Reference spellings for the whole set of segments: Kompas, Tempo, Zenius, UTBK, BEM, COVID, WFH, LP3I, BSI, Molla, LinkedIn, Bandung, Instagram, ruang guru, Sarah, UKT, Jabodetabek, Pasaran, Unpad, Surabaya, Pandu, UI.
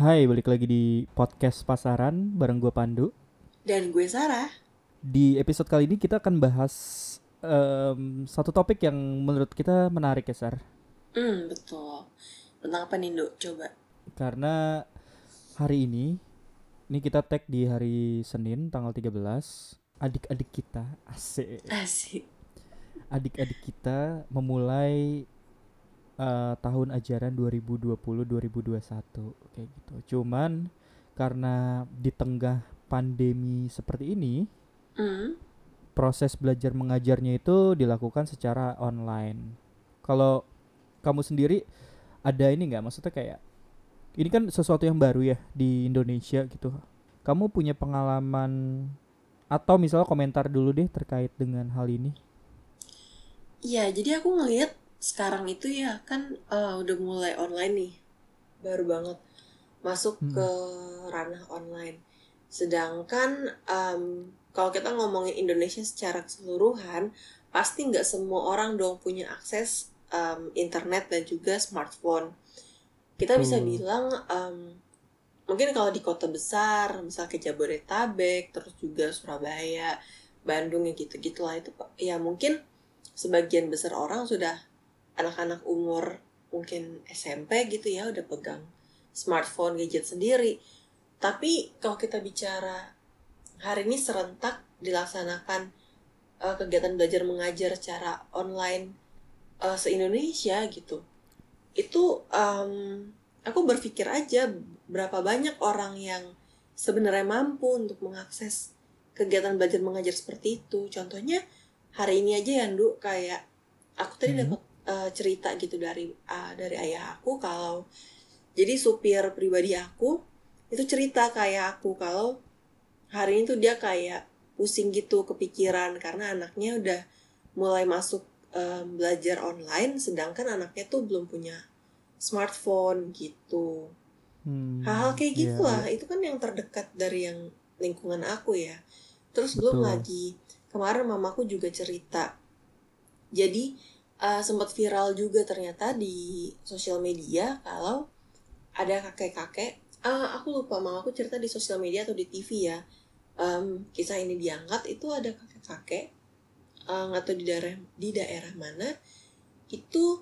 Hai, balik lagi di podcast Pasaran bareng gue Pandu. Dan gue Sarah. Di episode kali ini kita akan bahas satu topik yang menurut kita menarik ya, Sar. Betul. Tentang apa nih, Nduk? Coba. Karena hari ini kita tag di hari Senin tanggal 13. Adik-adik kita, asik. Adik-adik kita memulai tahun ajaran 2020-2021 kayak gitu. Cuman karena di tengah pandemi seperti ini, proses belajar mengajarnya itu dilakukan secara online. Kalau kamu sendiri ada ini nggak? Maksudnya kayak ini kan sesuatu yang baru ya di Indonesia gitu. Kamu punya pengalaman atau misalnya komentar dulu deh terkait dengan hal ini? Iya, jadi aku ngelihat sekarang itu ya kan udah mulai online nih, baru banget masuk ke ranah online. Sedangkan kalau kita ngomongin Indonesia secara keseluruhan, pasti nggak semua orang dong punya akses internet dan juga smartphone. Kita bisa bilang mungkin kalau di kota besar, misalnya ke Jabodetabek, terus juga Surabaya, Bandung ya gitu-gitulah itu. Ya mungkin sebagian besar orang sudah anak-anak umur mungkin SMP gitu ya udah pegang smartphone, gadget sendiri. Tapi kalau kita bicara hari ini serentak dilaksanakan kegiatan belajar mengajar secara online se-Indonesia gitu. Itu aku berpikir aja berapa banyak orang yang sebenarnya mampu untuk mengakses kegiatan belajar mengajar seperti itu. Contohnya hari ini aja ya, Ndu, kayak aku tadi dapat cerita gitu dari ayah aku. Kalau jadi supir pribadi aku itu cerita kayak aku kalau hari ini tuh dia kayak pusing gitu, kepikiran karena anaknya udah mulai masuk belajar online sedangkan anaknya tuh belum punya smartphone gitu. Hal-hal kayak gitulah, itu kan yang terdekat dari yang lingkungan aku ya. Terus belum lagi kemarin mamaku juga cerita, jadi sempat viral juga ternyata di sosial media kalau ada kakek-kakek, aku lupa mamaku cerita di sosial media atau di TV ya, kisah ini diangkat itu ada kakek-kakek atau di daerah mana itu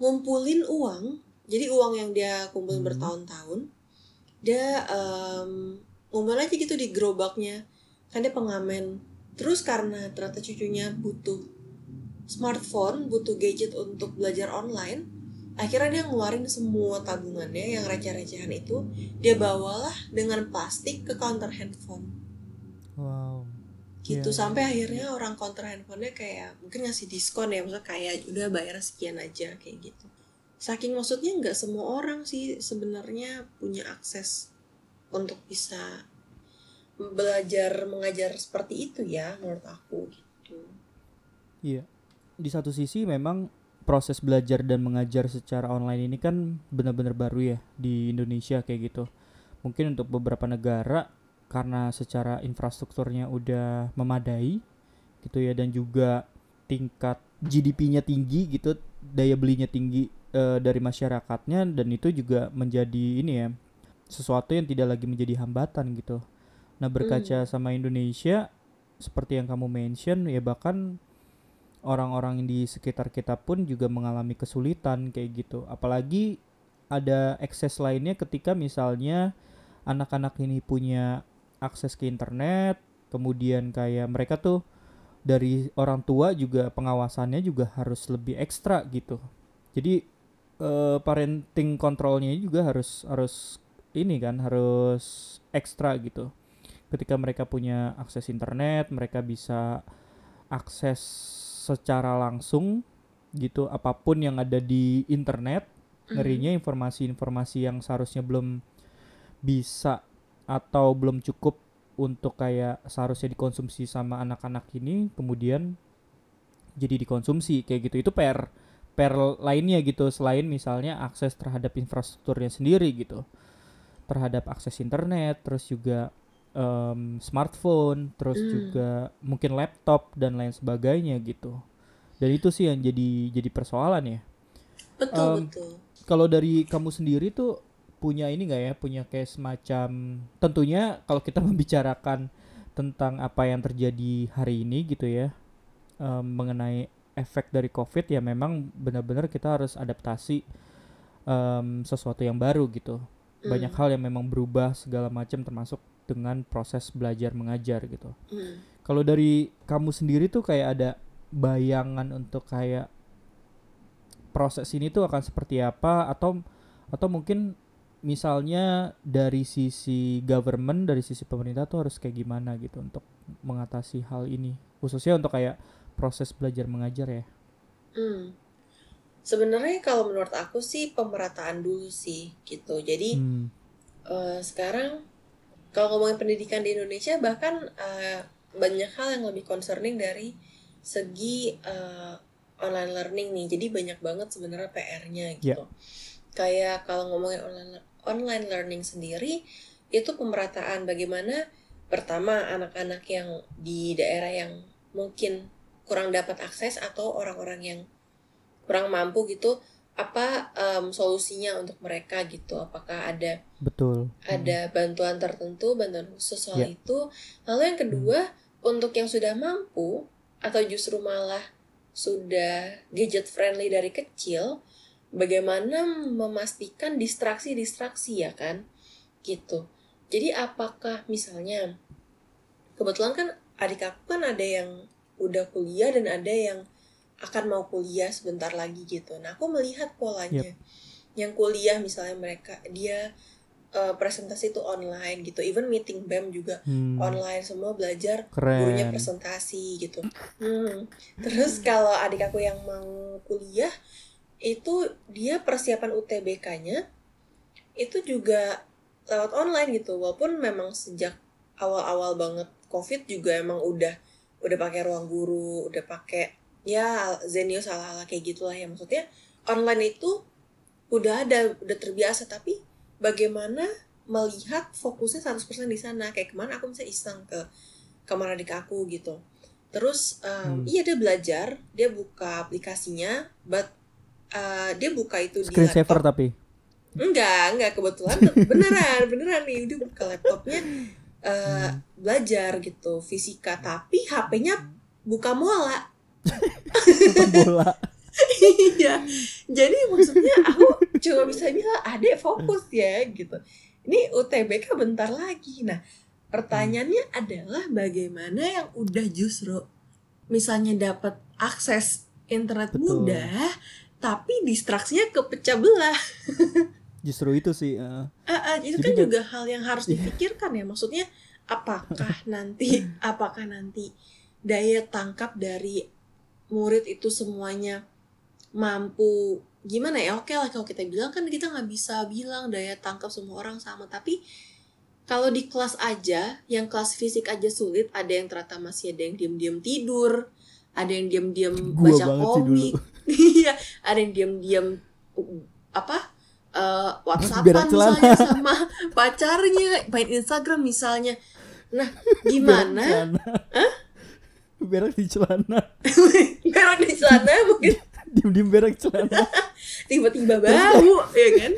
ngumpulin uang, jadi uang yang dia kumpulin bertahun-tahun dia ngumpulin aja gitu di gerobaknya, kan dia pengamen. Terus karena ternyata cucunya butuh smartphone, butuh gadget untuk belajar online, akhirnya dia ngeluarin semua tabungannya yang receh-recehan itu, dia bawalah dengan plastik ke counter handphone. Wow. Gitu, sampai akhirnya orang counter handphonenya kayak mungkin ngasih diskon ya, maksudnya kayak udah bayar sekian aja kayak gitu. Saking maksudnya nggak semua orang sih sebenarnya punya akses untuk bisa belajar mengajar seperti itu ya, menurut aku gitu. Iya. Di satu sisi memang proses belajar dan mengajar secara online ini kan benar-benar baru ya di Indonesia kayak gitu. Mungkin untuk beberapa negara karena secara infrastrukturnya udah memadai gitu ya, dan juga tingkat GDP-nya tinggi gitu, daya belinya tinggi dari masyarakatnya, dan itu juga menjadi ini ya, sesuatu yang tidak lagi menjadi hambatan gitu. Nah, berkaca sama Indonesia seperti yang kamu mention ya, bahkan orang-orang di sekitar kita pun juga mengalami kesulitan kayak gitu. Apalagi ada akses lainnya ketika misalnya anak-anak ini punya akses ke internet, kemudian kayak mereka tuh dari orang tua juga pengawasannya juga harus lebih ekstra gitu. Jadi parenting controlnya juga harus ini kan, harus ekstra gitu. Ketika mereka punya akses internet, mereka bisa akses secara langsung gitu apapun yang ada di internet, ngerinya informasi-informasi yang seharusnya belum bisa atau belum cukup untuk kayak seharusnya dikonsumsi sama anak-anak ini kemudian jadi dikonsumsi kayak gitu. Itu per lainnya gitu, selain misalnya akses terhadap infrastrukturnya sendiri gitu, terhadap akses internet, terus juga smartphone, terus juga mungkin laptop dan lain sebagainya gitu. Dan itu sih yang jadi persoalan ya. Betul. Kalau dari kamu sendiri tuh punya ini nggak ya, punya kayak semacam, tentunya kalau kita membicarakan tentang apa yang terjadi hari ini gitu ya, mengenai efek dari COVID, ya memang benar-benar kita harus adaptasi sesuatu yang baru gitu. Banyak hal yang memang berubah segala macam, termasuk dengan proses belajar mengajar gitu. Kalau dari kamu sendiri tuh kayak ada bayangan untuk kayak proses ini tuh akan seperti apa, atau mungkin misalnya dari sisi government, dari sisi pemerintah tuh harus kayak gimana gitu untuk mengatasi hal ini, khususnya untuk kayak proses belajar mengajar ya. Sebenarnya kalau menurut aku sih pemerataan dulu sih gitu. Jadi sekarang kalau ngomongin pendidikan di Indonesia, bahkan banyak hal yang lebih concerning dari segi online learning nih. Jadi banyak banget sebenarnya PR-nya gitu. Kayak kalau ngomongin online learning sendiri, itu pemerataan bagaimana pertama anak-anak yang di daerah yang mungkin kurang dapat akses atau orang-orang yang kurang mampu gitu, apa solusinya untuk mereka gitu, apakah ada ada bantuan tertentu, bantuan khusus soal itu. Lalu yang kedua, untuk yang sudah mampu atau justru malah sudah gadget friendly dari kecil, bagaimana memastikan distraksi-distraksi ya kan gitu. Jadi apakah misalnya, kebetulan kan adik aku kan ada yang udah kuliah dan ada yang akan mau kuliah sebentar lagi gitu. Nah aku melihat polanya, yang kuliah misalnya mereka dia presentasi itu online gitu, even meeting BEM juga online, semua belajar, gurunya presentasi gitu. Terus kalau adik aku yang mau kuliah itu dia persiapan UTBK-nya itu juga lewat online gitu, walaupun memang sejak awal-awal banget COVID juga emang udah pakai ruang guru, udah pakai ya Zenius ala-ala kayak gitulah ya, maksudnya online itu udah ada, udah terbiasa, tapi bagaimana melihat fokusnya 100% di sana. Kayak kemarin aku misalnya iseng ke kamar adik aku gitu, terus iya dia belajar, dia buka aplikasinya, but dia buka itu di laptop. Screensaver tapi? Enggak kebetulan. Beneran nih dia buka laptopnya, belajar gitu fisika, tapi HP-nya buka Molla. Iya. Jadi maksudnya aku cuma bisa bilang, adek fokus ya gitu. Ini UTBK bentar lagi. Nah pertanyaannya adalah bagaimana yang udah justru misalnya dapat akses internet mudah, tapi distraksinya kepecah belah. Justru itu sih. Itu kan juga hal yang harus dipikirkan ya. Maksudnya apakah nanti daya tangkap dari murid itu semuanya mampu, gimana ya? Oke lah kalau kita bilang kan kita nggak bisa bilang daya tangkap semua orang sama. Tapi kalau di kelas aja, yang kelas fisik aja sulit, ada yang ternyata masih ada yang diam-diam tidur, ada yang diam-diam baca komik. Iya, ada yang diam-diam WhatsAppan misalnya sama pacarnya, main Instagram misalnya. Nah, gimana? Berak di celana mungkin. Diam-diam berak celana. Tiba-tiba bau, ya kan?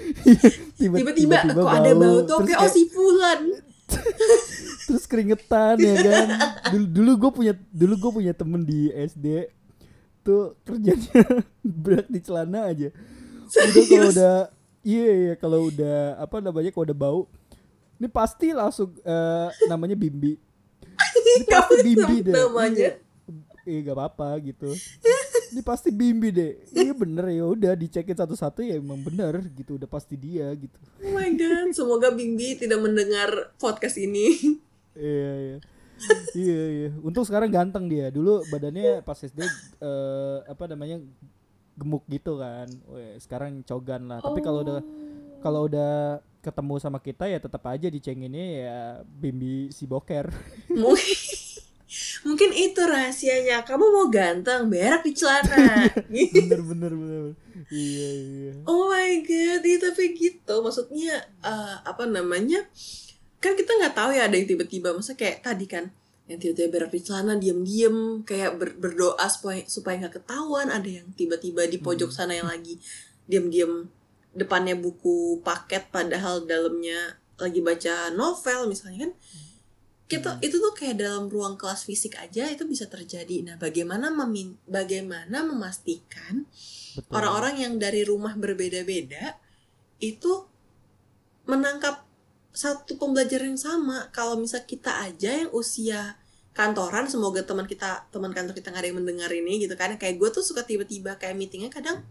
Tiba-tiba kok bau, ada bau tuh kayak sipulan. Terus keringetan ya kan. Dulu gue punya temen di SD tuh kerjanya berak di celana aja. Udah kalau udah kalau udah bau, ini pasti langsung namanya bimbi. Ini pasti bimbi deh. Gak apa-apa gitu. Ini pasti bimbi deh. Iya bener, ya udah dicekin satu-satu, ya emang bener gitu, udah pasti dia gitu. Oh my god, semoga bimbi tidak mendengar podcast ini. Iya. Untung sekarang ganteng dia. Dulu badannya pas SD gemuk gitu kan. Sekarang cogan lah. Tapi kalau udah ketemu sama kita ya tetap aja dicenginnya ya bimbi si boker. Mungkin itu rahasianya. Kamu mau ganteng, berak di celana. bener. Iya. Oh my god, ya, tapi gitu. Maksudnya kan kita nggak tahu ya, ada yang tiba-tiba, masa kayak tadi kan yang tiba-tiba berak di celana diam-diam kayak berdoa supaya nggak ketahuan, ada yang tiba-tiba di pojok sana yang lagi diam-diam depannya buku paket padahal dalamnya lagi baca novel misalnya kan. Kita itu tuh kayak dalam ruang kelas fisik aja itu bisa terjadi. Nah, bagaimana memastikan orang-orang yang dari rumah berbeda-beda itu menangkap satu pembelajaran yang sama. Kalau misal kita aja yang usia kantoran, semoga teman kantor kita nggak ada yang mendengar ini gitu kan. Kayak gue tuh suka tiba-tiba kayak meetingnya kadang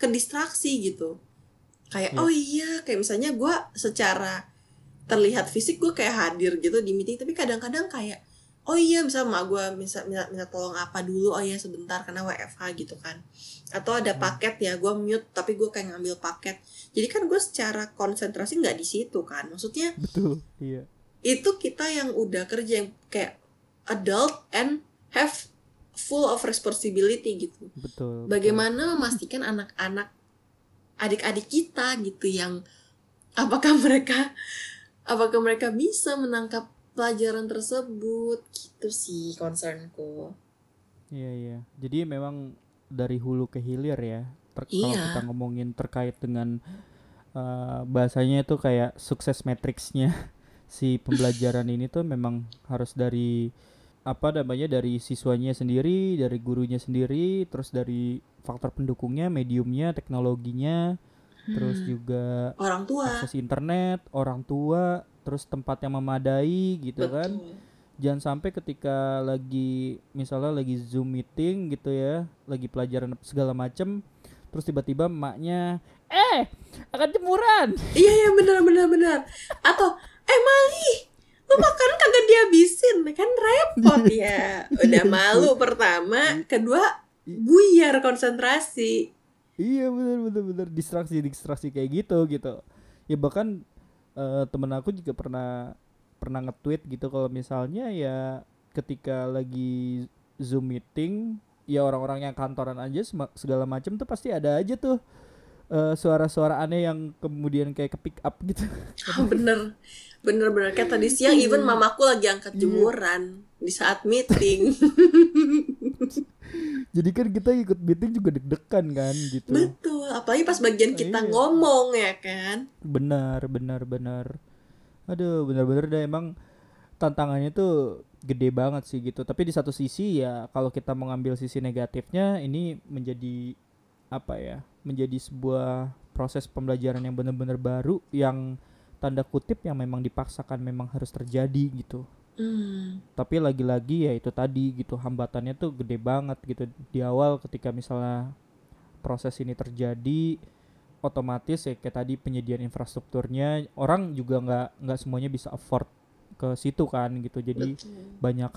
ke distraksi gitu. Kayak oh iya, kayak misalnya gue secara terlihat fisik gue kayak hadir gitu di meeting, tapi kadang-kadang kayak oh iya misal mak gue minta tolong apa dulu, oh iya sebentar karena WFH gitu kan, atau ada paket ya gue mute tapi gue kayak ngambil paket, jadi kan gue secara konsentrasi nggak di situ kan, maksudnya betul, iya. Itu kita yang udah kerja yang kayak adult and have full of responsibility gitu. Betul, bagaimana memastikan anak-anak adik-adik kita gitu yang apakah mereka bisa menangkap pelajaran tersebut gitu sih concernku. Iya. Jadi memang dari hulu ke hilir ya. Kalau kita ngomongin terkait dengan bahasanya itu kayak sukses matriksnya si pembelajaran ini tuh memang harus dari dari siswanya sendiri, dari gurunya sendiri, terus dari faktor pendukungnya, mediumnya, teknologinya. Terus juga orang tua, akses internet, orang tua, terus tempat yang memadai gitu. Betul. Kan jangan sampai ketika misalnya lagi Zoom meeting gitu ya, lagi pelajaran segala macem, terus tiba-tiba emaknya akan jemuran. Iya benar. Atau Mali lu makanan kagak dihabisin kan, repot ya. Udah malu pertama, kedua buyar konsentrasi. Iya benar distraksi kayak gitu. Ya bahkan temen aku juga pernah nge-tweet gitu kalau misalnya ya ketika lagi Zoom meeting ya orang-orang yang kantoran aja segala macam tuh pasti ada aja tuh suara-suara aneh yang kemudian kayak ke pick up gitu. Oh, bener kayak tadi siang even mamaku lagi angkat jemuran di saat meeting. Jadi kan kita ikut meeting juga deg-degan kan gitu. Betul, apalagi pas bagian kita ngomong ya kan. Benar. Aduh, benar-benar dah emang tantangannya tuh gede banget sih gitu. Tapi di satu sisi ya kalau kita mengambil sisi negatifnya ini menjadi menjadi sebuah proses pembelajaran yang benar-benar baru yang tanda kutip yang memang dipaksakan memang harus terjadi gitu. Tapi lagi-lagi ya itu tadi gitu, hambatannya tuh gede banget gitu di awal. Ketika misalnya proses ini terjadi, otomatis ya kayak tadi penyediaan infrastrukturnya, orang juga nggak semuanya bisa afford ke situ kan gitu. Jadi banyak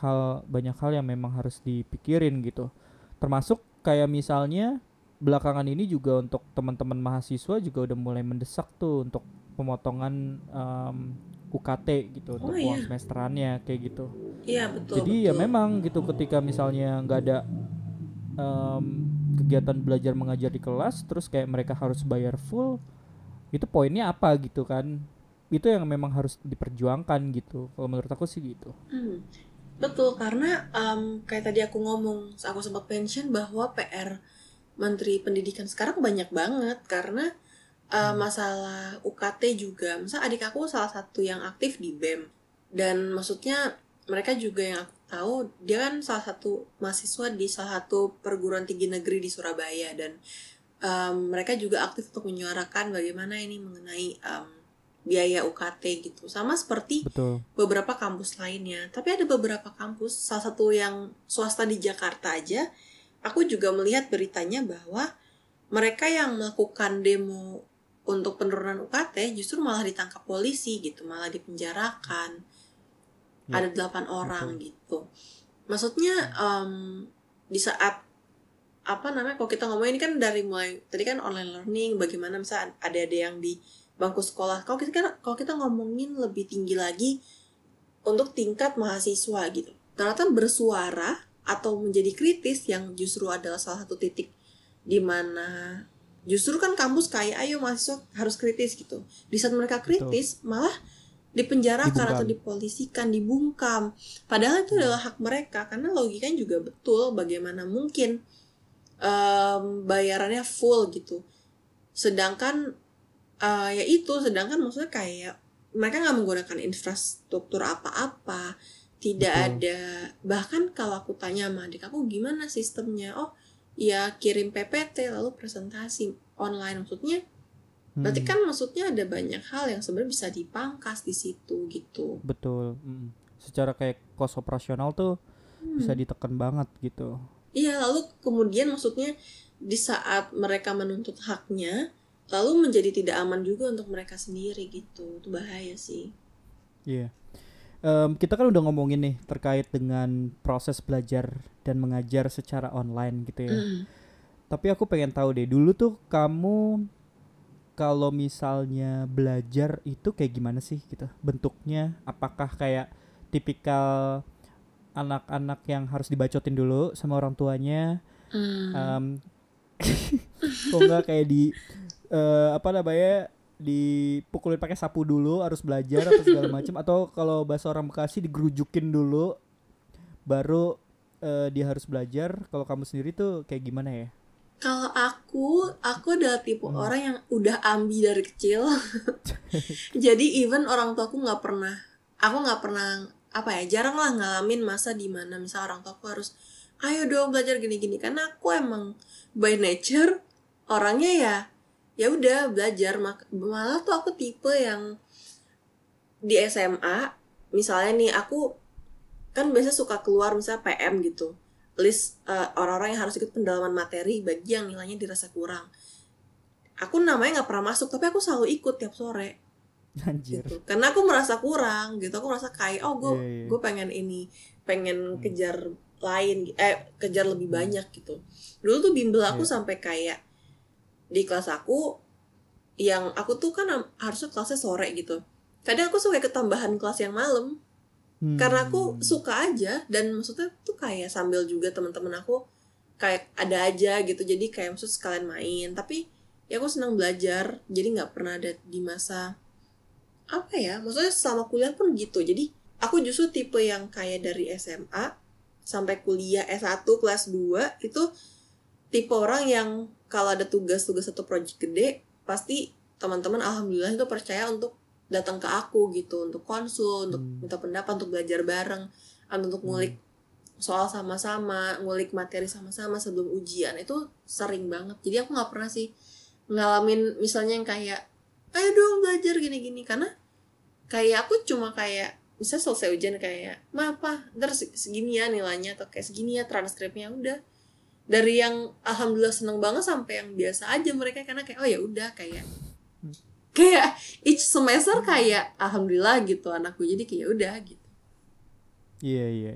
hal yang memang harus dipikirin gitu, termasuk kayak misalnya belakangan ini juga untuk teman-teman mahasiswa juga udah mulai mendesak tuh untuk pemotongan UKT gitu untuk uang semesterannya kayak gitu. Iya betul. Jadi betul. Ya memang gitu ketika misalnya nggak ada kegiatan belajar mengajar di kelas, terus kayak mereka harus bayar full, itu poinnya apa gitu kan? Itu yang memang harus diperjuangkan gitu. Kalau menurut aku sih gitu. Betul, karena kayak tadi aku sempat mention bahwa PR Menteri Pendidikan sekarang banyak banget karena masalah UKT juga. Misalnya adik aku salah satu yang aktif di BEM, dan maksudnya mereka juga yang aku tahu, dia kan salah satu mahasiswa di salah satu perguruan tinggi negeri di Surabaya, dan mereka juga aktif untuk menyuarakan bagaimana ini mengenai biaya UKT gitu. Sama seperti beberapa kampus lainnya. Tapi ada beberapa kampus, salah satu yang swasta di Jakarta aja, aku juga melihat beritanya bahwa mereka yang melakukan demo untuk penurunan UKT justru malah ditangkap polisi gitu, malah dipenjarakan. Ada 8 orang gitu. Maksudnya di saat kalau kita ngomongin kan dari mulai tadi kan online learning, bagaimana misalnya ada yang di bangku sekolah. Kalau kita ngomongin lebih tinggi lagi untuk tingkat mahasiswa gitu. Ternyata bersuara atau menjadi kritis yang justru adalah salah satu titik di mana justru kan kampus kayak ayo mahasiswa harus kritis gitu. Di saat mereka kritis malah dipenjarakan, dibungkam, atau dipolisikan, dibungkam. Padahal itu adalah hak mereka, karena logikanya juga betul, bagaimana mungkin bayarannya full gitu. Sedangkan ya itu, sedangkan maksudnya kayak mereka nggak menggunakan infrastruktur apa-apa, tidak ada. Bahkan kalau aku tanya sama adik aku gimana sistemnya, oh ya kirim PPT lalu presentasi online, maksudnya berarti kan maksudnya ada banyak hal yang sebenarnya bisa dipangkas di situ gitu. Betul. Secara kayak kos operasional tuh bisa ditekan banget gitu. Iya, lalu kemudian maksudnya di saat mereka menuntut haknya lalu menjadi tidak aman juga untuk mereka sendiri gitu. Itu bahaya sih. Iya. Kita kan udah ngomongin nih terkait dengan proses belajar dan mengajar secara online gitu ya. Tapi aku pengen tahu deh, dulu tuh kamu kalau misalnya belajar itu kayak gimana sih gitu bentuknya? Apakah kayak tipikal anak-anak yang harus dibacotin dulu sama orang tuanya? Kok nggak kayak di dipukulin pakai sapu dulu harus belajar atau segala macam, atau kalau bahasa orang Bekasi digerujukin dulu baru dia harus belajar? Kalau kamu sendiri tuh kayak gimana ya? Kalau aku adalah tipe orang yang udah ambi dari kecil. Jadi even orang tua aku nggak pernah jarang lah ngalamin masa dimana misal orang tua aku harus ayo dong belajar gini-gini, karena aku emang by nature orangnya ya udah belajar. Malah tuh aku tipe yang di SMA misalnya nih, aku kan biasanya suka keluar misalnya PM gitu, list orang-orang yang harus ikut pendalaman materi bagi yang nilainya dirasa kurang. Aku namanya nggak pernah masuk tapi aku selalu ikut tiap sore. Anjir. Gitu. Karena aku merasa kurang gitu, aku merasa kayak gue pengen ini, pengen kejar lain, kejar lebih banyak gitu. Dulu tuh bimbel aku sampai kayak di kelas aku yang aku tuh kan harusnya kelasnya sore gitu. Kadang aku suka ketambahan kelas yang malam karena aku suka aja, dan maksudnya tuh kayak sambil juga teman-teman aku kayak ada aja gitu. Jadi kayak maksud sekalian main, tapi ya aku senang belajar. Jadi nggak pernah ada di masa maksudnya selama kuliah pun gitu. Jadi aku justru tipe yang kayak dari SMA sampai kuliah S1 kelas 2 itu tipe orang yang kalau ada tugas-tugas atau proyek gede pasti teman-teman alhamdulillah itu percaya untuk datang ke aku gitu, untuk konsul, untuk minta pendapat, untuk belajar bareng, untuk ngulik soal sama-sama, ngulik materi sama-sama sebelum ujian. Itu sering banget. Jadi aku nggak pernah sih ngalamin misalnya yang kayak ayo dong belajar gini-gini, karena kayak aku cuma kayak bisa selesai ujian kayak ntar segini ya nilainya, atau kayak segini ya transkripnya. Udah, dari yang alhamdulillah seneng banget sampai yang biasa aja mereka, karena kayak ya udah kayak each semester kayak alhamdulillah gitu anakku, jadi kayak udah gitu. Iya.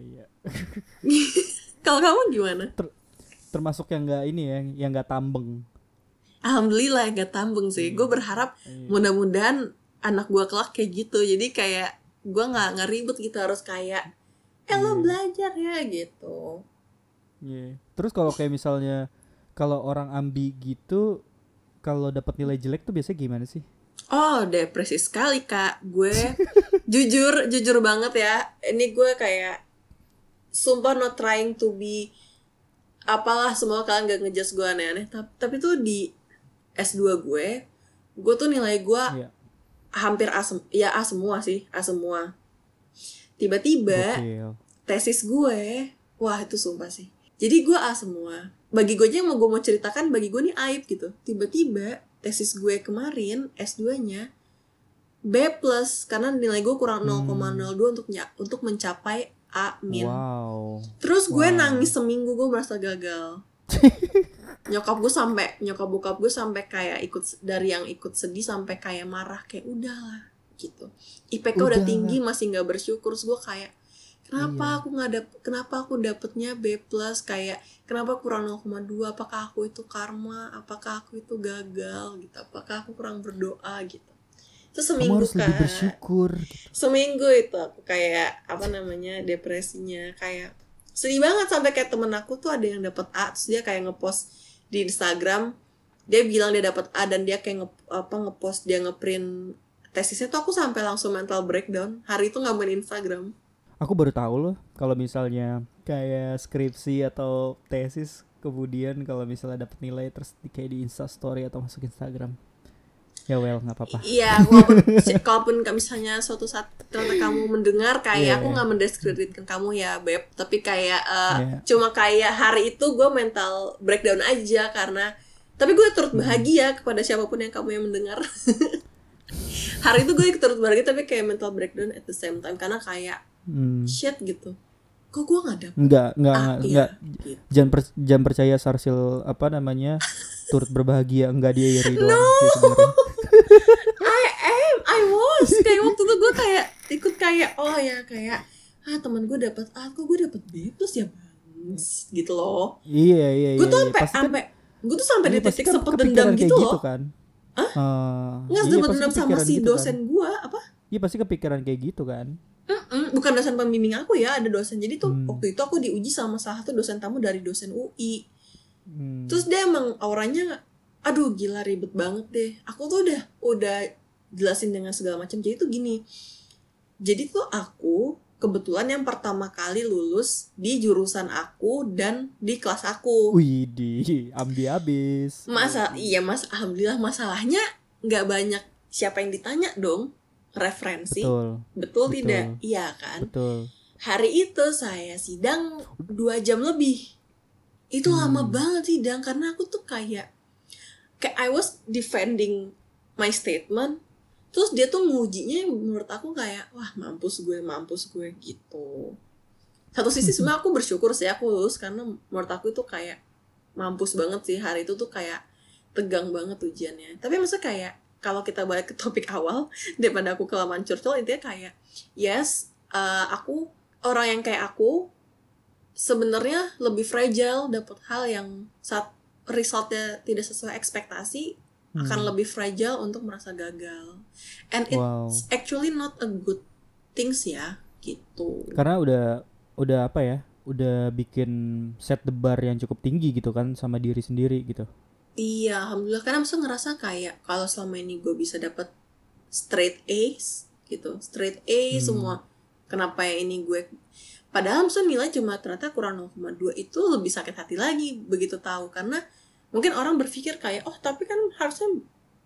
Kalau kamu gimana? Termasuk yang nggak ini ya, yang nggak tambeng. Alhamdulillah gak tambeng sih. Gue berharap mudah-mudahan anak gue kelak kayak gitu. Jadi kayak gue gak ngeribut gitu, harus kayak lo belajar ya gitu. Terus kalau kayak misalnya kalau orang ambi gitu, kalau dapat nilai jelek tuh biasanya gimana sih? Oh, depresi sekali kak. Gue jujur banget ya. Ini gue kayak sumpah not trying to be apalah, semoga kalian gak ngejudge gue aneh-aneh. Tapi tuh di S2 gue tuh nilai gue hampir A semua sih, A semua. Tiba-tiba tesis gue, wah itu sumpah sih. Jadi gue A semua. Bagi gue aja yang gue mau ceritakan, bagi gue nih aib gitu. Tiba-tiba tesis gue kemarin S2-nya B+, karena nilai gue kurang 0,02 untuk mencapai A-. Wow. Terus gue nangis seminggu, gue merasa gagal. Nyokap bokap gue sampai kayak ikut, dari yang ikut sedih sampai kayak marah, kayak udahlah gitu. IPK udah tinggi masih nggak bersyukur. Terus gue kayak kenapa aku dapetnya B+, kayak kenapa kurang 0,2, apakah aku itu karma, apakah aku itu gagal gitu, apakah aku kurang berdoa gitu. Itu seminggu kan, seminggu itu aku kayak depresinya kayak sedih banget. Sampai kayak temen aku tuh ada yang dapat A, terus dia kayak ngepost di Instagram, dia bilang dia dapat A dan dia kayak ngepost, dia ngeprint tesisnya tuh. Aku sampai langsung mental breakdown hari itu, nggak main Instagram. Aku baru tahu loh kalau misalnya kayak skripsi atau tesis kemudian kalau misalnya dapat nilai terus kayak di Insta Story atau masuk Instagram. Ya well, nggak apa-apa. Iya, walaupun misalnya suatu saat ternyata kamu mendengar, kayak aku nggak mendiskreditkan kamu ya, Beb. Tapi kayak cuma kayak hari itu gue mental breakdown aja karena. Tapi gue turut bahagia kepada siapapun yang kamu yang mendengar. Hari itu gue turut bahagia tapi kayak mental breakdown at the same time karena kayak shit gitu. Kok gue nggak dapet? Nggak. Gitu. Jangan percaya Sarsil apa namanya turut berbahagia nggak dia iri doang. No. I was kayak waktu itu gue kayak ikut kayak teman gue dapat A, kok gue dapat B plus ya bangs gitu loh. Iya. Gue tuh sampai di titik sempat dendam gitu loh. Kan? Hah? Nggak sempat dendam sama si gitu dosen kan? Gue apa? Iya pasti kepikiran kayak gitu kan. Bukan dosen pembimbing aku ya, ada dosen. Jadi tuh waktu itu aku diuji sama salah satu dosen tamu dari dosen UI. Terus dia emang auranya, aduh gila ribet banget deh. Aku tuh udah jelasin dengan segala macam. Jadi tuh gini. Jadi tuh aku kebetulan yang pertama kali lulus di jurusan aku dan di kelas aku. Widih, ambil abis. Alhamdulillah masalahnya nggak banyak siapa yang ditanya dong. Referensi, betul tidak? Iya kan? Betul. Hari itu saya sidang 2 jam lebih. Itu lama banget sidang karena aku tuh kayak I was defending my statement. Terus dia tuh ngujinya menurut aku kayak wah mampus gue gitu. Satu sisi sebenarnya aku bersyukur sih aku lulus karena menurut aku itu kayak mampus banget sih hari itu tuh kayak tegang banget ujiannya. Tapi maksudnya kayak kalau kita balik ke topik awal daripada aku kelamaan curcol intinya kayak aku orang yang kayak aku sebenarnya lebih fragile dapat hal yang saat resultnya tidak sesuai ekspektasi akan lebih fragile untuk merasa gagal and it's actually not a good things ya gitu karena udah bikin set the bar yang cukup tinggi gitu kan sama diri sendiri gitu. Iya, alhamdulillah karena aku ngerasa kayak kalau selama ini gue bisa dapat straight A's gitu, straight A semua. Kenapa ya ini gue? Padahal aku nilai cuma ternyata kurang 0,2 itu lebih sakit hati lagi begitu tahu karena mungkin orang berpikir kayak oh tapi kan harusnya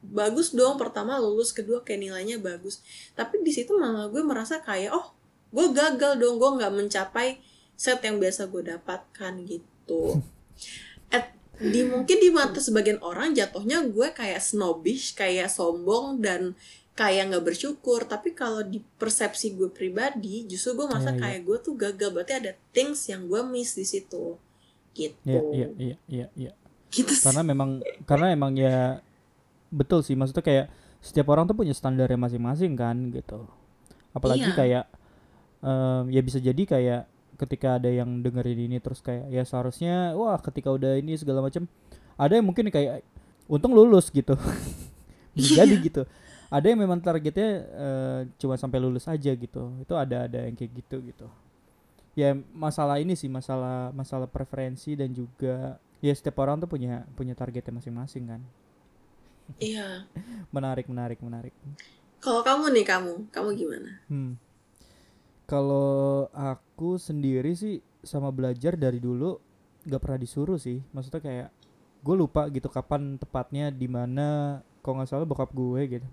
bagus dong pertama lulus kedua kayak nilainya bagus. Tapi di situ malah gue merasa kayak oh gue gagal dong gue nggak mencapai set yang biasa gue dapatkan gitu. Mungkin di mata sebagian orang jatuhnya gue kayak snobbish, kayak sombong dan kayak gak bersyukur. Tapi kalau di persepsi gue pribadi justru gue merasa kayak gue tuh gagal. Berarti ada things yang gue miss di situ gitu. Iya. Gitu sih. Karena memang ya betul sih. Maksudnya kayak setiap orang tuh punya standarnya masing-masing kan gitu. Apalagi kayak ya bisa jadi kayak ketika ada yang dengerin ini terus kayak ya seharusnya wah ketika udah ini segala macam ada yang mungkin kayak untung lulus gitu jadi gitu ada yang memang targetnya cuma sampai lulus aja gitu itu ada yang kayak gitu ya masalah ini sih masalah preferensi dan juga ya setiap orang tuh punya targetnya masing-masing kan. Iya. menarik kalau kamu gimana? Kalau aku sendiri sih sama belajar dari dulu nggak pernah disuruh sih, maksudnya kayak gue lupa gitu kapan tepatnya di mana, kalau nggak salah bokap gue gitu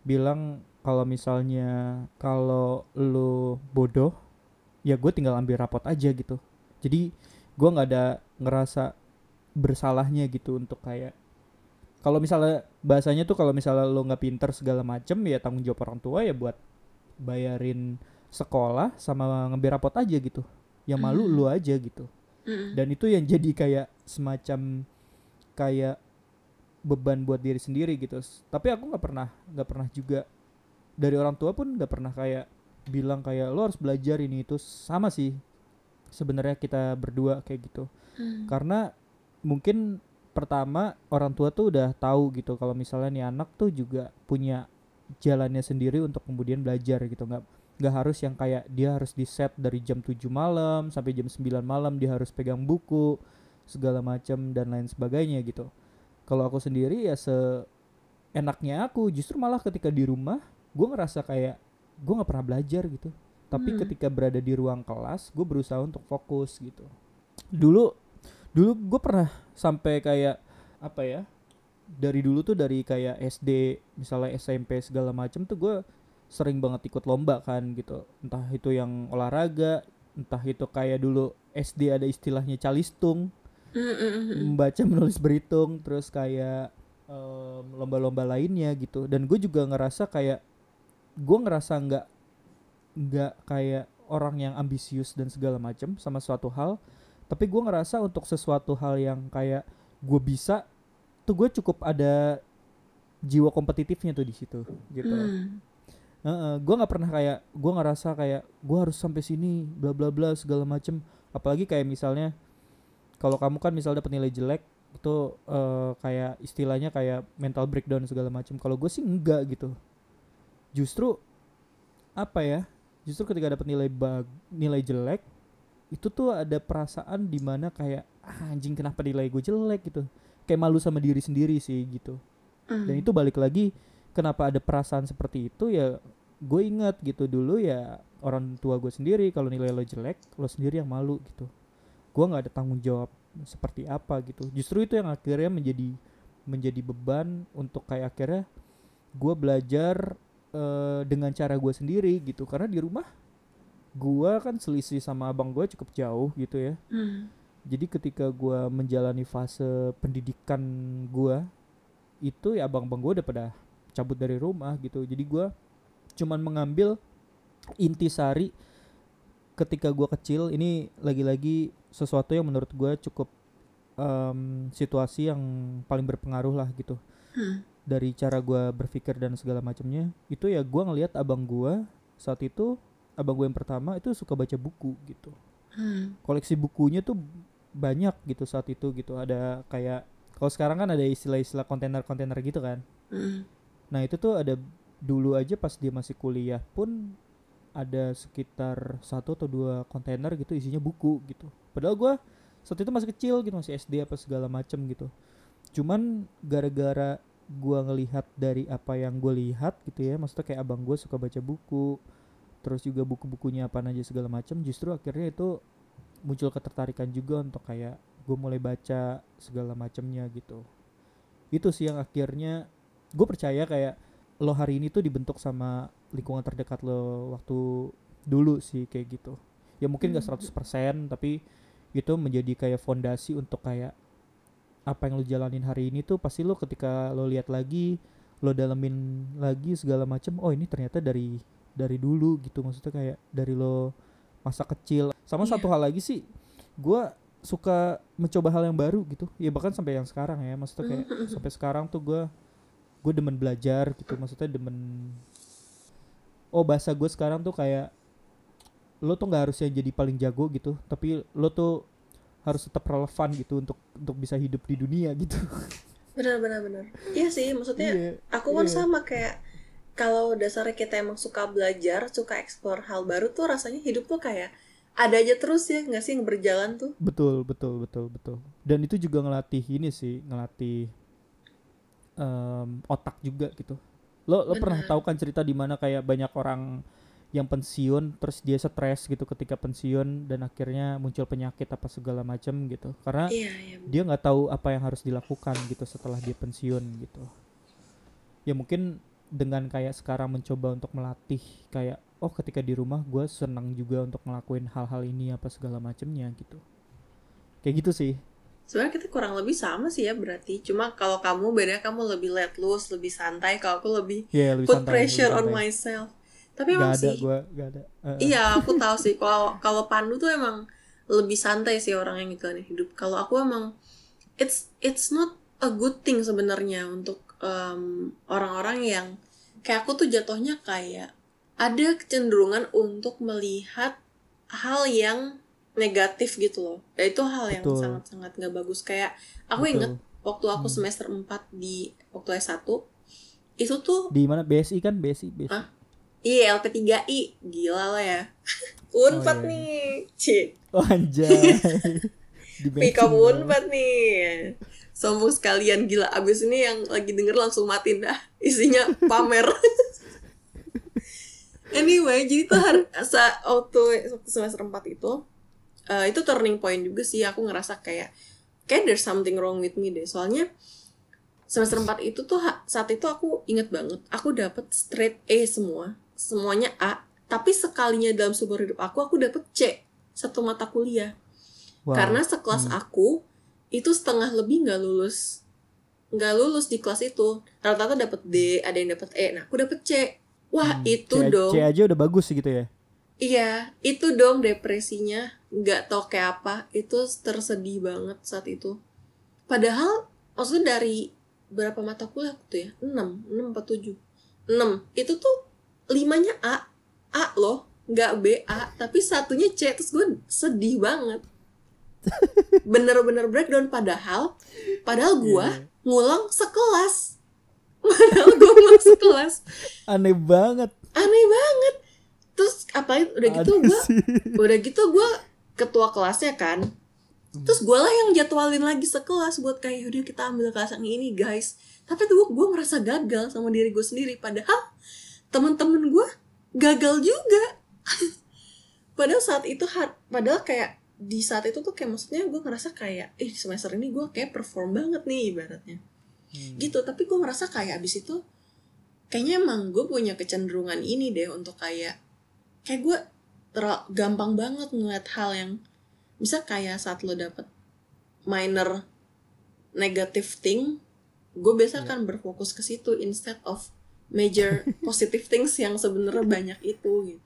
bilang kalau misalnya kalau lu bodoh ya gue tinggal ambil rapot aja gitu, jadi gue nggak ada ngerasa bersalahnya gitu untuk kayak kalau misalnya bahasanya tuh kalau misalnya lu nggak pinter segala macem ya tanggung jawab orang tua ya buat bayarin sekolah sama ngambil rapot aja gitu. Yang malu lu aja gitu. Dan itu yang jadi kayak semacam kayak beban buat diri sendiri gitu. Tapi aku enggak pernah juga dari orang tua pun enggak pernah kayak bilang kayak lu harus belajar ini itu sama sih. Sebenarnya kita berdua kayak gitu. Karena mungkin pertama orang tua tuh udah tahu gitu kalau misalnya nih anak tuh juga punya jalannya sendiri untuk kemudian belajar gitu. Nggak harus yang kayak dia harus di set dari jam 7 malam sampai jam 9 malam dia harus pegang buku segala macam dan lain sebagainya gitu. Kalau aku sendiri ya seenaknya aku justru malah ketika di rumah gue ngerasa kayak gue nggak pernah belajar gitu. Tapi ketika berada di ruang kelas gue berusaha untuk fokus gitu. Dulu gue pernah sampai kayak apa ya dari dulu tuh dari kayak SD misalnya SMP segala macem tuh gue sering banget ikut lomba kan gitu, entah itu yang olahraga, entah itu kayak dulu SD ada istilahnya calistung, membaca menulis berhitung, terus kayak lomba-lomba lainnya gitu. Dan gue juga ngerasa kayak gue ngerasa nggak kayak orang yang ambisius dan segala macem sama suatu hal, tapi gue ngerasa untuk sesuatu hal yang kayak gue bisa tuh gue cukup ada jiwa kompetitifnya tuh di situ gitu. Gue nggak pernah kayak gue ngerasa kayak gue harus sampai sini bla bla bla segala macem. Apalagi kayak misalnya kalau kamu kan misalnya dapat nilai jelek itu kayak istilahnya kayak mental breakdown segala macem. Kalau gue sih enggak gitu, justru apa ya, justru ketika dapat nilai jelek itu tuh ada perasaan dimana kayak anjing kenapa nilai gue jelek gitu, kayak malu sama diri sendiri sih gitu. Dan itu balik lagi kenapa ada perasaan seperti itu ya, gue ingat gitu dulu ya orang tua gue sendiri, kalau nilai lo jelek lo sendiri yang malu gitu, gue nggak ada tanggung jawab seperti apa gitu. Justru itu yang akhirnya menjadi beban untuk kayak akhirnya gue belajar dengan cara gue sendiri gitu, karena di rumah gue kan selisih sama abang gue cukup jauh gitu ya. Jadi ketika gue menjalani fase pendidikan gue itu ya abang-abang gue udah pada cabut dari rumah gitu, jadi gue cuman mengambil intisari ketika gue kecil ini, lagi-lagi sesuatu yang menurut gue cukup situasi yang paling berpengaruh lah gitu. Dari cara gue berpikir dan segala macamnya itu ya gue ngelihat abang gue saat itu, abang gue yang pertama itu suka baca buku gitu. Koleksi bukunya tuh banyak gitu saat itu gitu, ada kayak kalau sekarang kan ada istilah-istilah kontainer-kontainer gitu kan. Nah itu tuh ada dulu aja pas dia masih kuliah pun ada sekitar 1 atau 2 kontainer gitu isinya buku gitu, padahal gue saat itu masih kecil gitu, masih SD apa segala macam gitu. Cuman gara-gara gue ngelihat dari apa yang gue lihat gitu ya, maksudnya kayak abang gue suka baca buku, terus juga buku-bukunya apa aja segala macam, justru akhirnya itu muncul ketertarikan juga untuk kayak gue mulai baca segala macamnya gitu. Itu sih yang akhirnya gue percaya kayak lo hari ini tuh dibentuk sama lingkungan terdekat lo waktu dulu sih kayak gitu ya, mungkin gak 100% tapi itu menjadi kayak fondasi untuk kayak apa yang lo jalanin hari ini tuh pasti lo ketika lo lihat lagi, lo dalemin lagi segala macem, oh ini ternyata dari dulu gitu, maksudnya kayak dari lo masa kecil. Sama satu hal lagi sih, gue suka mencoba hal yang baru gitu ya, bahkan sampai yang sekarang ya, maksudnya kayak sampai sekarang tuh gue demen belajar gitu, maksudnya demen, oh bahasa gue sekarang tuh kayak lo tuh nggak harusnya jadi paling jago gitu, tapi lo tuh harus tetap relevan gitu untuk bisa hidup di dunia gitu. Benar. Iya sih, maksudnya aku kan sama kayak kalau dasarnya kita emang suka belajar, suka explore hal baru tuh rasanya hidup tuh kayak ada aja terus ya, nggak sih, yang berjalan tuh. Betul. Dan itu juga ngelatih ini sih, ngelatih otak juga gitu. Lo pernah tahu kan cerita di mana kayak banyak orang yang pensiun terus dia stres gitu ketika pensiun dan akhirnya muncul penyakit apa segala macam gitu, karena dia nggak tahu apa yang harus dilakukan gitu setelah dia pensiun gitu ya. Mungkin dengan kayak sekarang mencoba untuk melatih kayak oh ketika di rumah gue senang juga untuk ngelakuin hal-hal ini apa segala macamnya gitu, kayak gitu sih. Sebenarnya kita kurang lebih sama sih ya berarti, cuma kalau kamu beda, kamu lebih let loose, lebih santai, kalau aku lebih, lebih put santai, pressure lebih on myself. Tapi emang sih gak ada. Iya aku tahu sih, kalau Pandu tuh emang lebih santai sih orang yang ngejalanin hidup. Kalau aku emang it's not a good thing sebenarnya untuk orang-orang yang kayak aku tuh jatuhnya kayak ada kecenderungan untuk melihat hal yang negatif gitu loh. Dan itu hal yang sangat-sangat gak bagus. Kayak aku inget waktu aku semester 4 waktu S1 itu tuh di mana BSI kan, BSI. Iya, LP3I. Gila lah ya. Unpad nih. Cik. Oh anjay. Pick up Unpad nih. Sombong sekalian, gila. Abis ini yang lagi denger langsung matiin dah. Isinya pamer. Anyway, jadi tuh waktu semester 4 itu turning point juga sih. Aku ngerasa kayak there's something wrong with me deh. Soalnya semester 4 itu tuh saat itu aku inget banget, aku dapet straight A semua, semuanya A, tapi sekalinya dalam seumur hidup aku dapet C satu mata kuliah. Wow. Karena sekelas aku itu setengah lebih nggak lulus di kelas itu, rata-rata dapet D, ada yang dapet E, nah aku dapet C. Wah itu C, dong. C aja udah bagus gitu ya. Iya, itu dong depresinya, nggak tau kayak apa, itu tersedih banget saat itu. Padahal maksudnya dari berapa mata kuliah gitu ya, 6 itu tuh 5-nya A loh, nggak B, A, tapi satunya C, terus gue sedih banget. Bener-bener breakdown, padahal gue ngulang sekelas. Padahal gue ngulang sekelas. Aneh banget. Terus apalagi udah gitu gue ketua kelasnya kan. Terus gue lah yang jadwalin lagi sekelas buat kayak yaudah kita ambil kelas yang ini guys. Tapi tuh gue merasa gagal sama diri gue sendiri. Padahal teman-teman gue gagal juga. Padahal kayak di saat itu tuh kayak maksudnya gue ngerasa kayak semester ini gue kayak perform banget nih ibaratnya. Gitu, tapi gue merasa kayak abis itu kayaknya emang gue punya kecenderungan ini deh untuk kayak gue gampang banget ngeliat hal yang bisa kayak saat lo dapet minor negative thing, gue biasa kan berfokus ke situ instead of major positive things yang sebenarnya banyak itu gitu.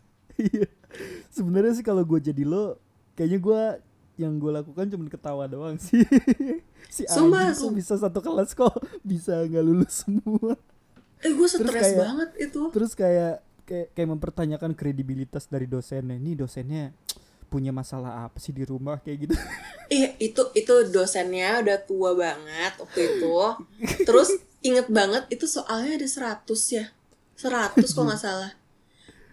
Sebenarnya sih kalau gue jadi lo, kayaknya gue yang gue lakukan cuma ketawa doang sih. Si Aji kok bisa satu kelas kok bisa nggak lulus semua. Gue stres banget itu. Terus kayak mempertanyakan kredibilitas dari dosennya. Ini dosennya punya masalah apa sih di rumah kayak gitu. Iya, itu dosennya udah tua banget waktu itu. Terus inget banget itu soalnya ada 100 kok nggak salah.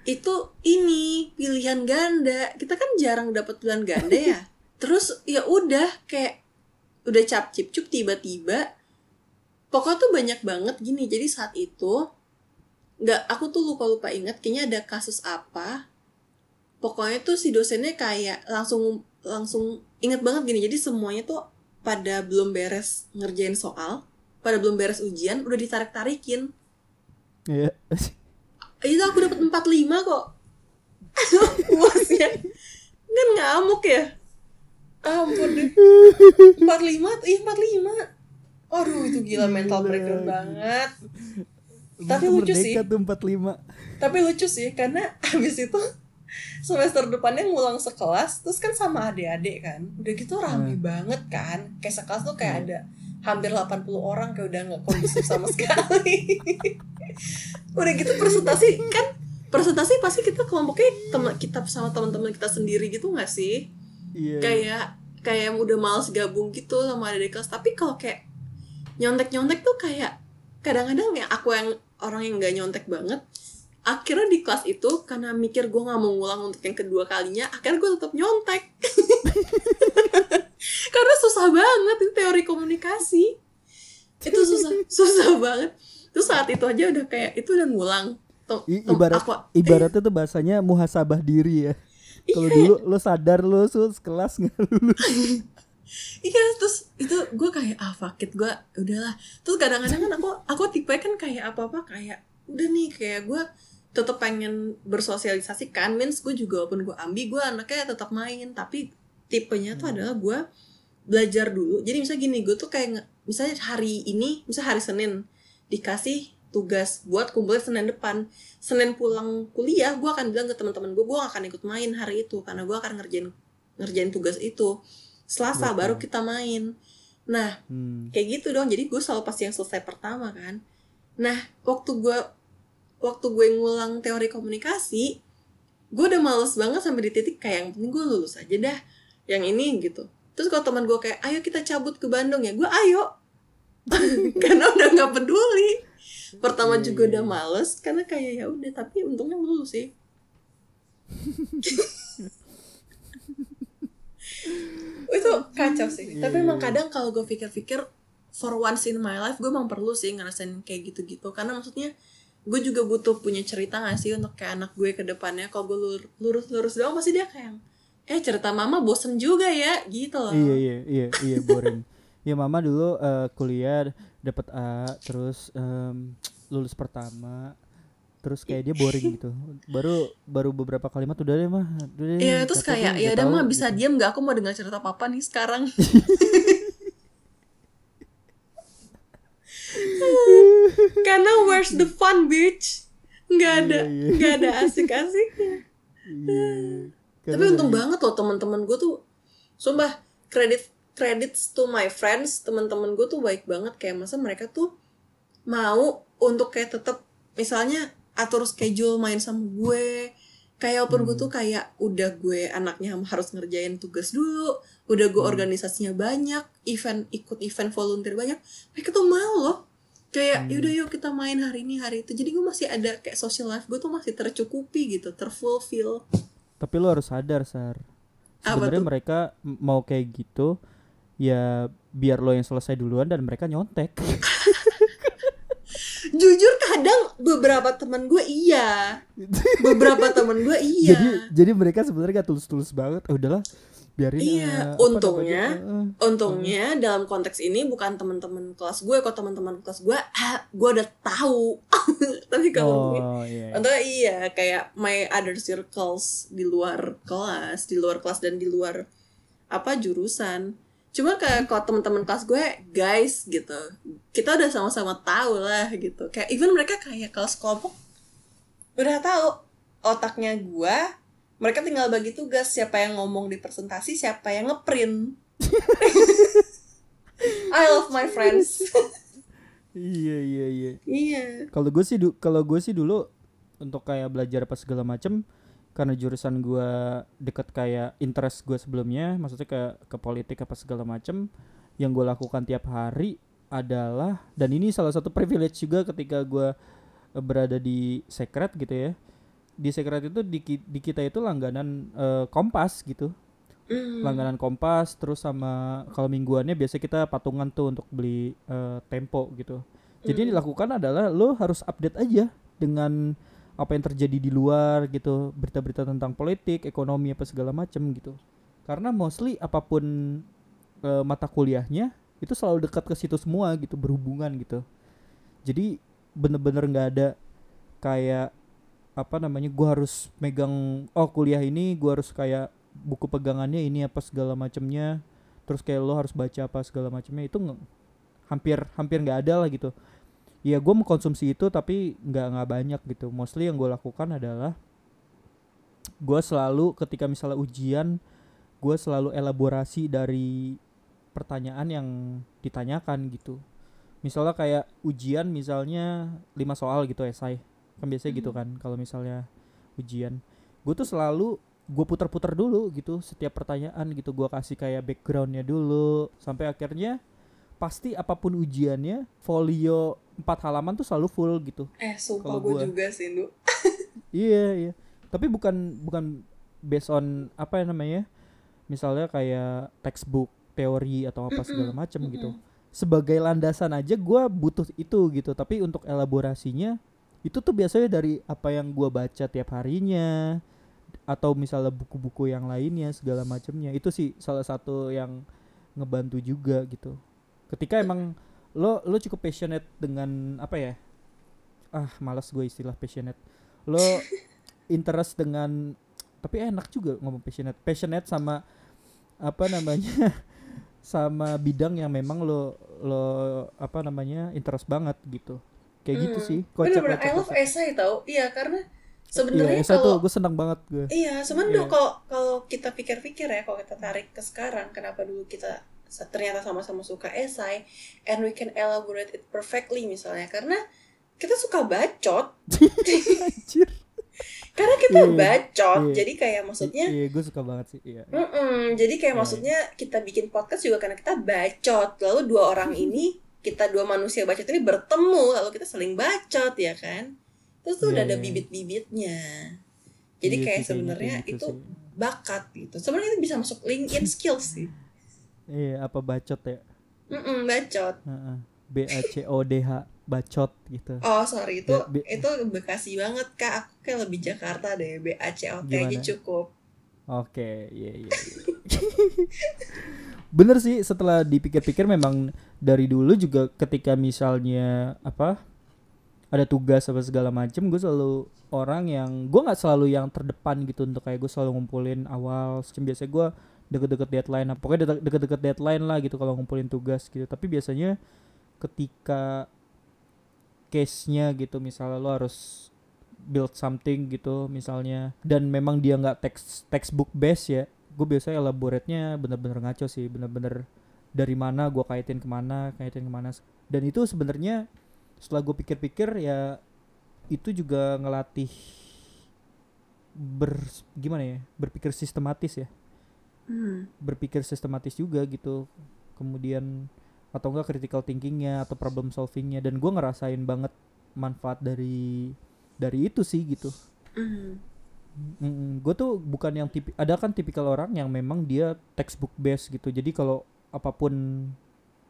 Itu ini pilihan ganda, kita kan jarang dapat pilihan ganda ya. Terus ya udah kayak udah cap-cip-cup tiba-tiba, pokoknya tuh banyak banget gini. Jadi saat itu aku tuh lupa ingat kayaknya ada kasus apa, pokoknya tuh si dosennya kayak langsung inget banget gini. Jadi semuanya tuh pada belum beres ngerjain soal, pada belum beres ujian udah ditarik-tarikin. Iya. Itu aku dapat 45 kok. Puasnya. Kan ngamuk ya. Ampun deh. 45. Aduh itu gila, mental breakdown banget. Tapi lucu sih. Tuh 45. Tapi lucu sih karena habis itu semester depannya ngulang sekelas, terus kan sama adik-adik kan. Udah gitu rame banget kan. Kayak sekelas tuh kayak ada hampir 80 orang kayak udah gak kondusif sama sekali. Udah gitu presentasi pasti kita kelompoknya kita sama teman-teman kita sendiri gitu gak sih? Yeah. Kayak udah malas gabung gitu sama adik kelas. Tapi kalau kayak nyontek-nyontek tuh kayak kadang-kadang ya aku yang orang yang gak nyontek banget, akhirnya di kelas itu karena mikir gue gak mau ngulang untuk yang kedua kalinya, akhirnya gue tetap nyontek. Karena susah banget itu teori komunikasi. Itu susah banget. Terus saat itu aja udah kayak itu udah ngulang. Ibaratnya tuh bahasanya muhasabah diri ya. Kalau dulu lo sadar lo sekelas enggak lulus. Iya, terus itu gue kayak fuck it, gue udahlah. Terus kadang-kadang kan aku tipe kan kayak apa-apa kayak udah nih kayak gue tetap pengen bersosialisasi kan, means gue juga walaupun gue ambi gue anaknya tetap main, tapi tipenya tuh adalah gue belajar dulu. Jadi misalnya gini, gue tuh kayak misalnya hari ini, misalnya hari Senin dikasih tugas buat kumpulin Senin depan. Senin pulang kuliah, gue akan bilang ke teman-teman gue gak akan ikut main hari itu karena gue akan ngerjain tugas itu. Selasa baru kita main. Nah, kayak gitu dong. Jadi gue selalu pasti yang selesai pertama kan. Nah, waktu gue ngulang teori komunikasi, gue udah males banget sampai di titik kayak yang penting gue lulus aja dah yang ini gitu. Terus kalau teman gue kayak ayo kita cabut ke Bandung ya, gue ayo. Karena udah nggak peduli. Pertama juga udah males karena kayak ya udah, tapi untungnya lulus sih. Itu kacau sih. Tapi emang kadang kalau gue pikir-pikir, for once in my life gue emang perlu sih ngerasain kayak gitu-gitu. Karena maksudnya gue juga butuh punya cerita gak sih untuk kayak anak gue ke depannya. Kalau gue lurus-lurus doang pasti dia kayak cerita mama bosen juga ya gitu loh. Iya boring. ya mama dulu kuliah dapat A, terus lulus pertama, terus kayak dia boring gitu. Baru beberapa kalimat udah deh mah. Iya, terus kayak ya udah mah bisa gitu. Diam enggak, aku mau dengar cerita papa nih sekarang. Karena where's the fun bitch? Enggak ada asik-asiknya. Tapi untung banget loh teman-teman gue tuh. Sumpah, credits to my friends, teman-teman gue tuh baik banget, kayak masa mereka tuh mau untuk kayak tetap misalnya atur schedule main sama gue, kayak walaupun gue tuh kayak udah gue anaknya harus ngerjain tugas dulu, udah gue organisasinya banyak, ikut event volunteer banyak, mereka tuh mau loh kayak yaudah yuk kita main hari ini hari itu. Jadi gue masih ada kayak social life gue tuh masih tercukupi gitu, terfulfill. Tapi lo harus sadar Sar, sebenarnya mereka mau kayak gitu ya biar lo yang selesai duluan dan mereka nyontek. Jujur kadang beberapa teman gue iya. Jadi mereka sebenarnya gak tulus-tulus banget. Oh, udahlah biarin. Iya, untungnya dalam konteks ini bukan teman-teman kelas gue. Kalau teman-teman kelas gue udah tahu. Tapi kalau untungnya iya kayak my other circles di luar kelas dan di luar jurusan. Cuma kayak kalau teman-teman kelas gue, guys gitu, kita udah sama-sama tahu lah gitu. Kayak even mereka kayak kelas kelompok udah tahu otaknya gue, mereka tinggal bagi tugas siapa yang ngomong di presentasi, siapa yang ngeprint. I love my friends. Iya. Iya. Kalau gue sih dulu untuk kayak belajar apa segala macem, karena jurusan gue deket kayak interest gue sebelumnya, maksudnya ke politik apa segala macem, yang gue lakukan tiap hari adalah, dan ini salah satu privilege juga ketika gue berada di sekret gitu ya, di sekret itu di kita itu langganan Kompas gitu, langganan Kompas, terus sama kalau mingguannya biasa kita patungan tuh untuk beli Tempo gitu. Jadi yang dilakukan adalah lo harus update aja dengan apa yang terjadi di luar gitu, berita-berita tentang politik, ekonomi apa segala macam gitu. Karena mostly apapun mata kuliahnya itu selalu dekat ke situ semua gitu, berhubungan gitu. Jadi bener-bener nggak ada kayak gue harus megang kuliah ini, gue harus kayak buku pegangannya ini apa segala macamnya, terus kayak lo harus baca apa segala macamnya, itu hampir nggak ada lah gitu. Ya gue mengkonsumsi itu tapi nggak banyak gitu. Mostly yang gue lakukan adalah gue selalu ketika misalnya ujian, gue selalu elaborasi dari pertanyaan yang ditanyakan gitu. Misalnya kayak ujian misalnya 5 soal gitu, esai kan biasanya gitu kan kalau misalnya ujian. Gue tuh selalu gue putar-putar dulu gitu setiap pertanyaan gitu, gue kasih kayak backgroundnya dulu sampai akhirnya pasti apapun ujiannya folio 4 halaman tuh selalu full gitu. Sumpah gue juga sih, Ndu. Iya. Tapi bukan based on misalnya kayak textbook, teori atau apa segala macam gitu. Sebagai landasan aja gue butuh itu gitu. Tapi untuk elaborasinya itu tuh biasanya dari apa yang gue baca tiap harinya atau misalnya buku-buku yang lainnya segala macamnya. Itu sih salah satu yang ngebantu juga gitu. Ketika emang lo cukup passionate dengan malas gue istilah passionate, lo interest dengan, tapi enak juga ngomong passionate sama sama bidang yang memang lo interest banget gitu, kayak gitu sih. Bener-bener I love essay tau. Iya, karena sebenarnya essay tuh gue senang banget gue. Iya, sebenarnya kalau kita pikir-pikir ya, kalau kita tarik ke sekarang, kenapa dulu kita ternyata sama-sama suka esai and we can elaborate it perfectly, misalnya karena kita suka bacot. Karena kita bacot, jadi kayak maksudnya gue suka banget sih. Jadi kayak maksudnya kita bikin podcast juga karena kita bacot, lalu dua manusia bacot ini bertemu lalu kita saling bacot ya kan, terus tuh udah ada bibit-bibitnya. Jadi kayak sebenarnya itu bakat gitu, sebenarnya itu bisa masuk LinkedIn skills sih. Iya, bacot ya? Bacot. BACODH, bacot gitu. Oh sorry, itu Bekasi banget kak. Aku kayak lebih Jakarta deh. BACOT aja cukup. Oke, iya. bener sih, setelah dipikir-pikir memang dari dulu juga ketika misalnya apa ada tugas apa segala macem, gue selalu orang yang gue nggak selalu yang terdepan gitu untuk kayak gue selalu ngumpulin awal. Biasanya gue deket-deket deadline, pokoknya deket-deket deadline lah gitu kalau ngumpulin tugas gitu. Tapi biasanya ketika case-nya gitu, misalnya lo harus build something gitu misalnya, dan memang dia nggak textbook based ya, gue biasanya elaborate-nya bener-bener ngaco sih, bener-bener dari mana gue kaitin kemana. Dan itu sebenarnya setelah gue pikir-pikir ya itu juga ngelatih berpikir sistematis ya. Berpikir sistematis juga gitu, kemudian atau enggak critical thinking-nya atau problem solving-nya, dan gue ngerasain banget manfaat dari itu sih gitu. Gue tuh bukan yang ada kan tipikal orang yang memang dia textbook based gitu, jadi kalau apapun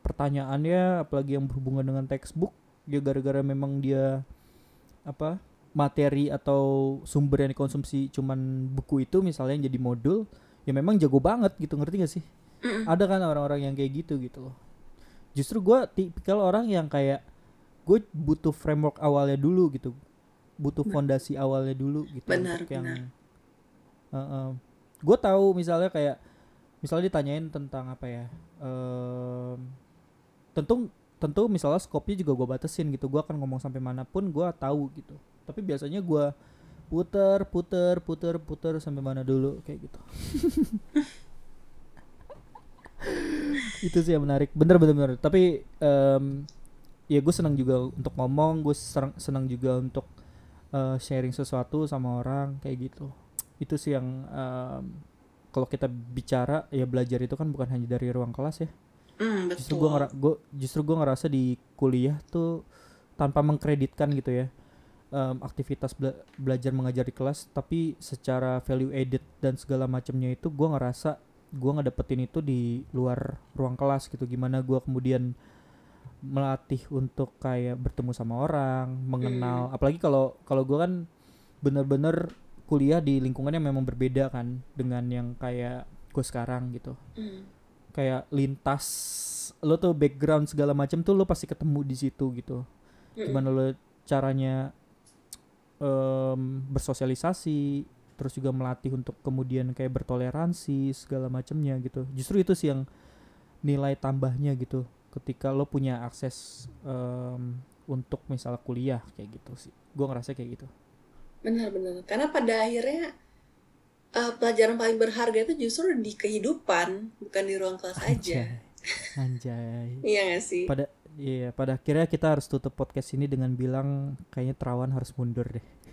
pertanyaannya apalagi yang berhubungan dengan textbook dia gara-gara memang dia apa materi atau sumber yang dikonsumsi cuman buku itu misalnya yang jadi modul, ya memang jago banget gitu, ngerti gak sih? Ada kan orang-orang yang kayak gitu loh. Justru gue tipikal orang yang kayak gue butuh framework awalnya dulu gitu, butuh fondasi awalnya dulu gitu. Benar, yang gue tahu misalnya kayak misalnya ditanyain tentang apa ya, tentu misalnya skopnya juga gue batasin gitu, gue akan ngomong sampai manapun gue tahu gitu. Tapi biasanya gue puter sampai mana dulu kayak gitu. Itu sih yang menarik, bener. Tapi ya gue senang juga untuk ngomong, gue senang juga untuk sharing sesuatu sama orang kayak gitu. Itu sih yang kalau kita bicara ya belajar itu kan bukan hanya dari ruang kelas ya. Justru gue ngerasa di kuliah tuh tanpa mengkreditkan gitu ya. Aktivitas belajar mengajar di kelas, tapi secara value added dan segala macamnya itu gue ngerasa gue ngedapetin itu di luar ruang kelas gitu. Gimana gue kemudian melatih untuk kayak bertemu sama orang, mengenal, apalagi kalau gue kan bener-bener kuliah di lingkungan yang memang berbeda kan dengan yang kayak gue sekarang gitu. Kayak lintas lo tuh background segala macam tuh lo pasti ketemu di situ gitu. Gimana lo caranya bersosialisasi, terus juga melatih untuk kemudian kayak bertoleransi segala macamnya gitu. Justru itu sih yang nilai tambahnya gitu ketika lo punya akses untuk misalnya kuliah kayak gitu sih. Gue ngerasa kayak gitu. Benar. Karena pada akhirnya pelajaran paling berharga itu justru di kehidupan, bukan di ruang kelas aja. Iya nggak sih? Pada akhirnya kita harus tutup podcast ini dengan bilang kayaknya Terawan harus mundur deh.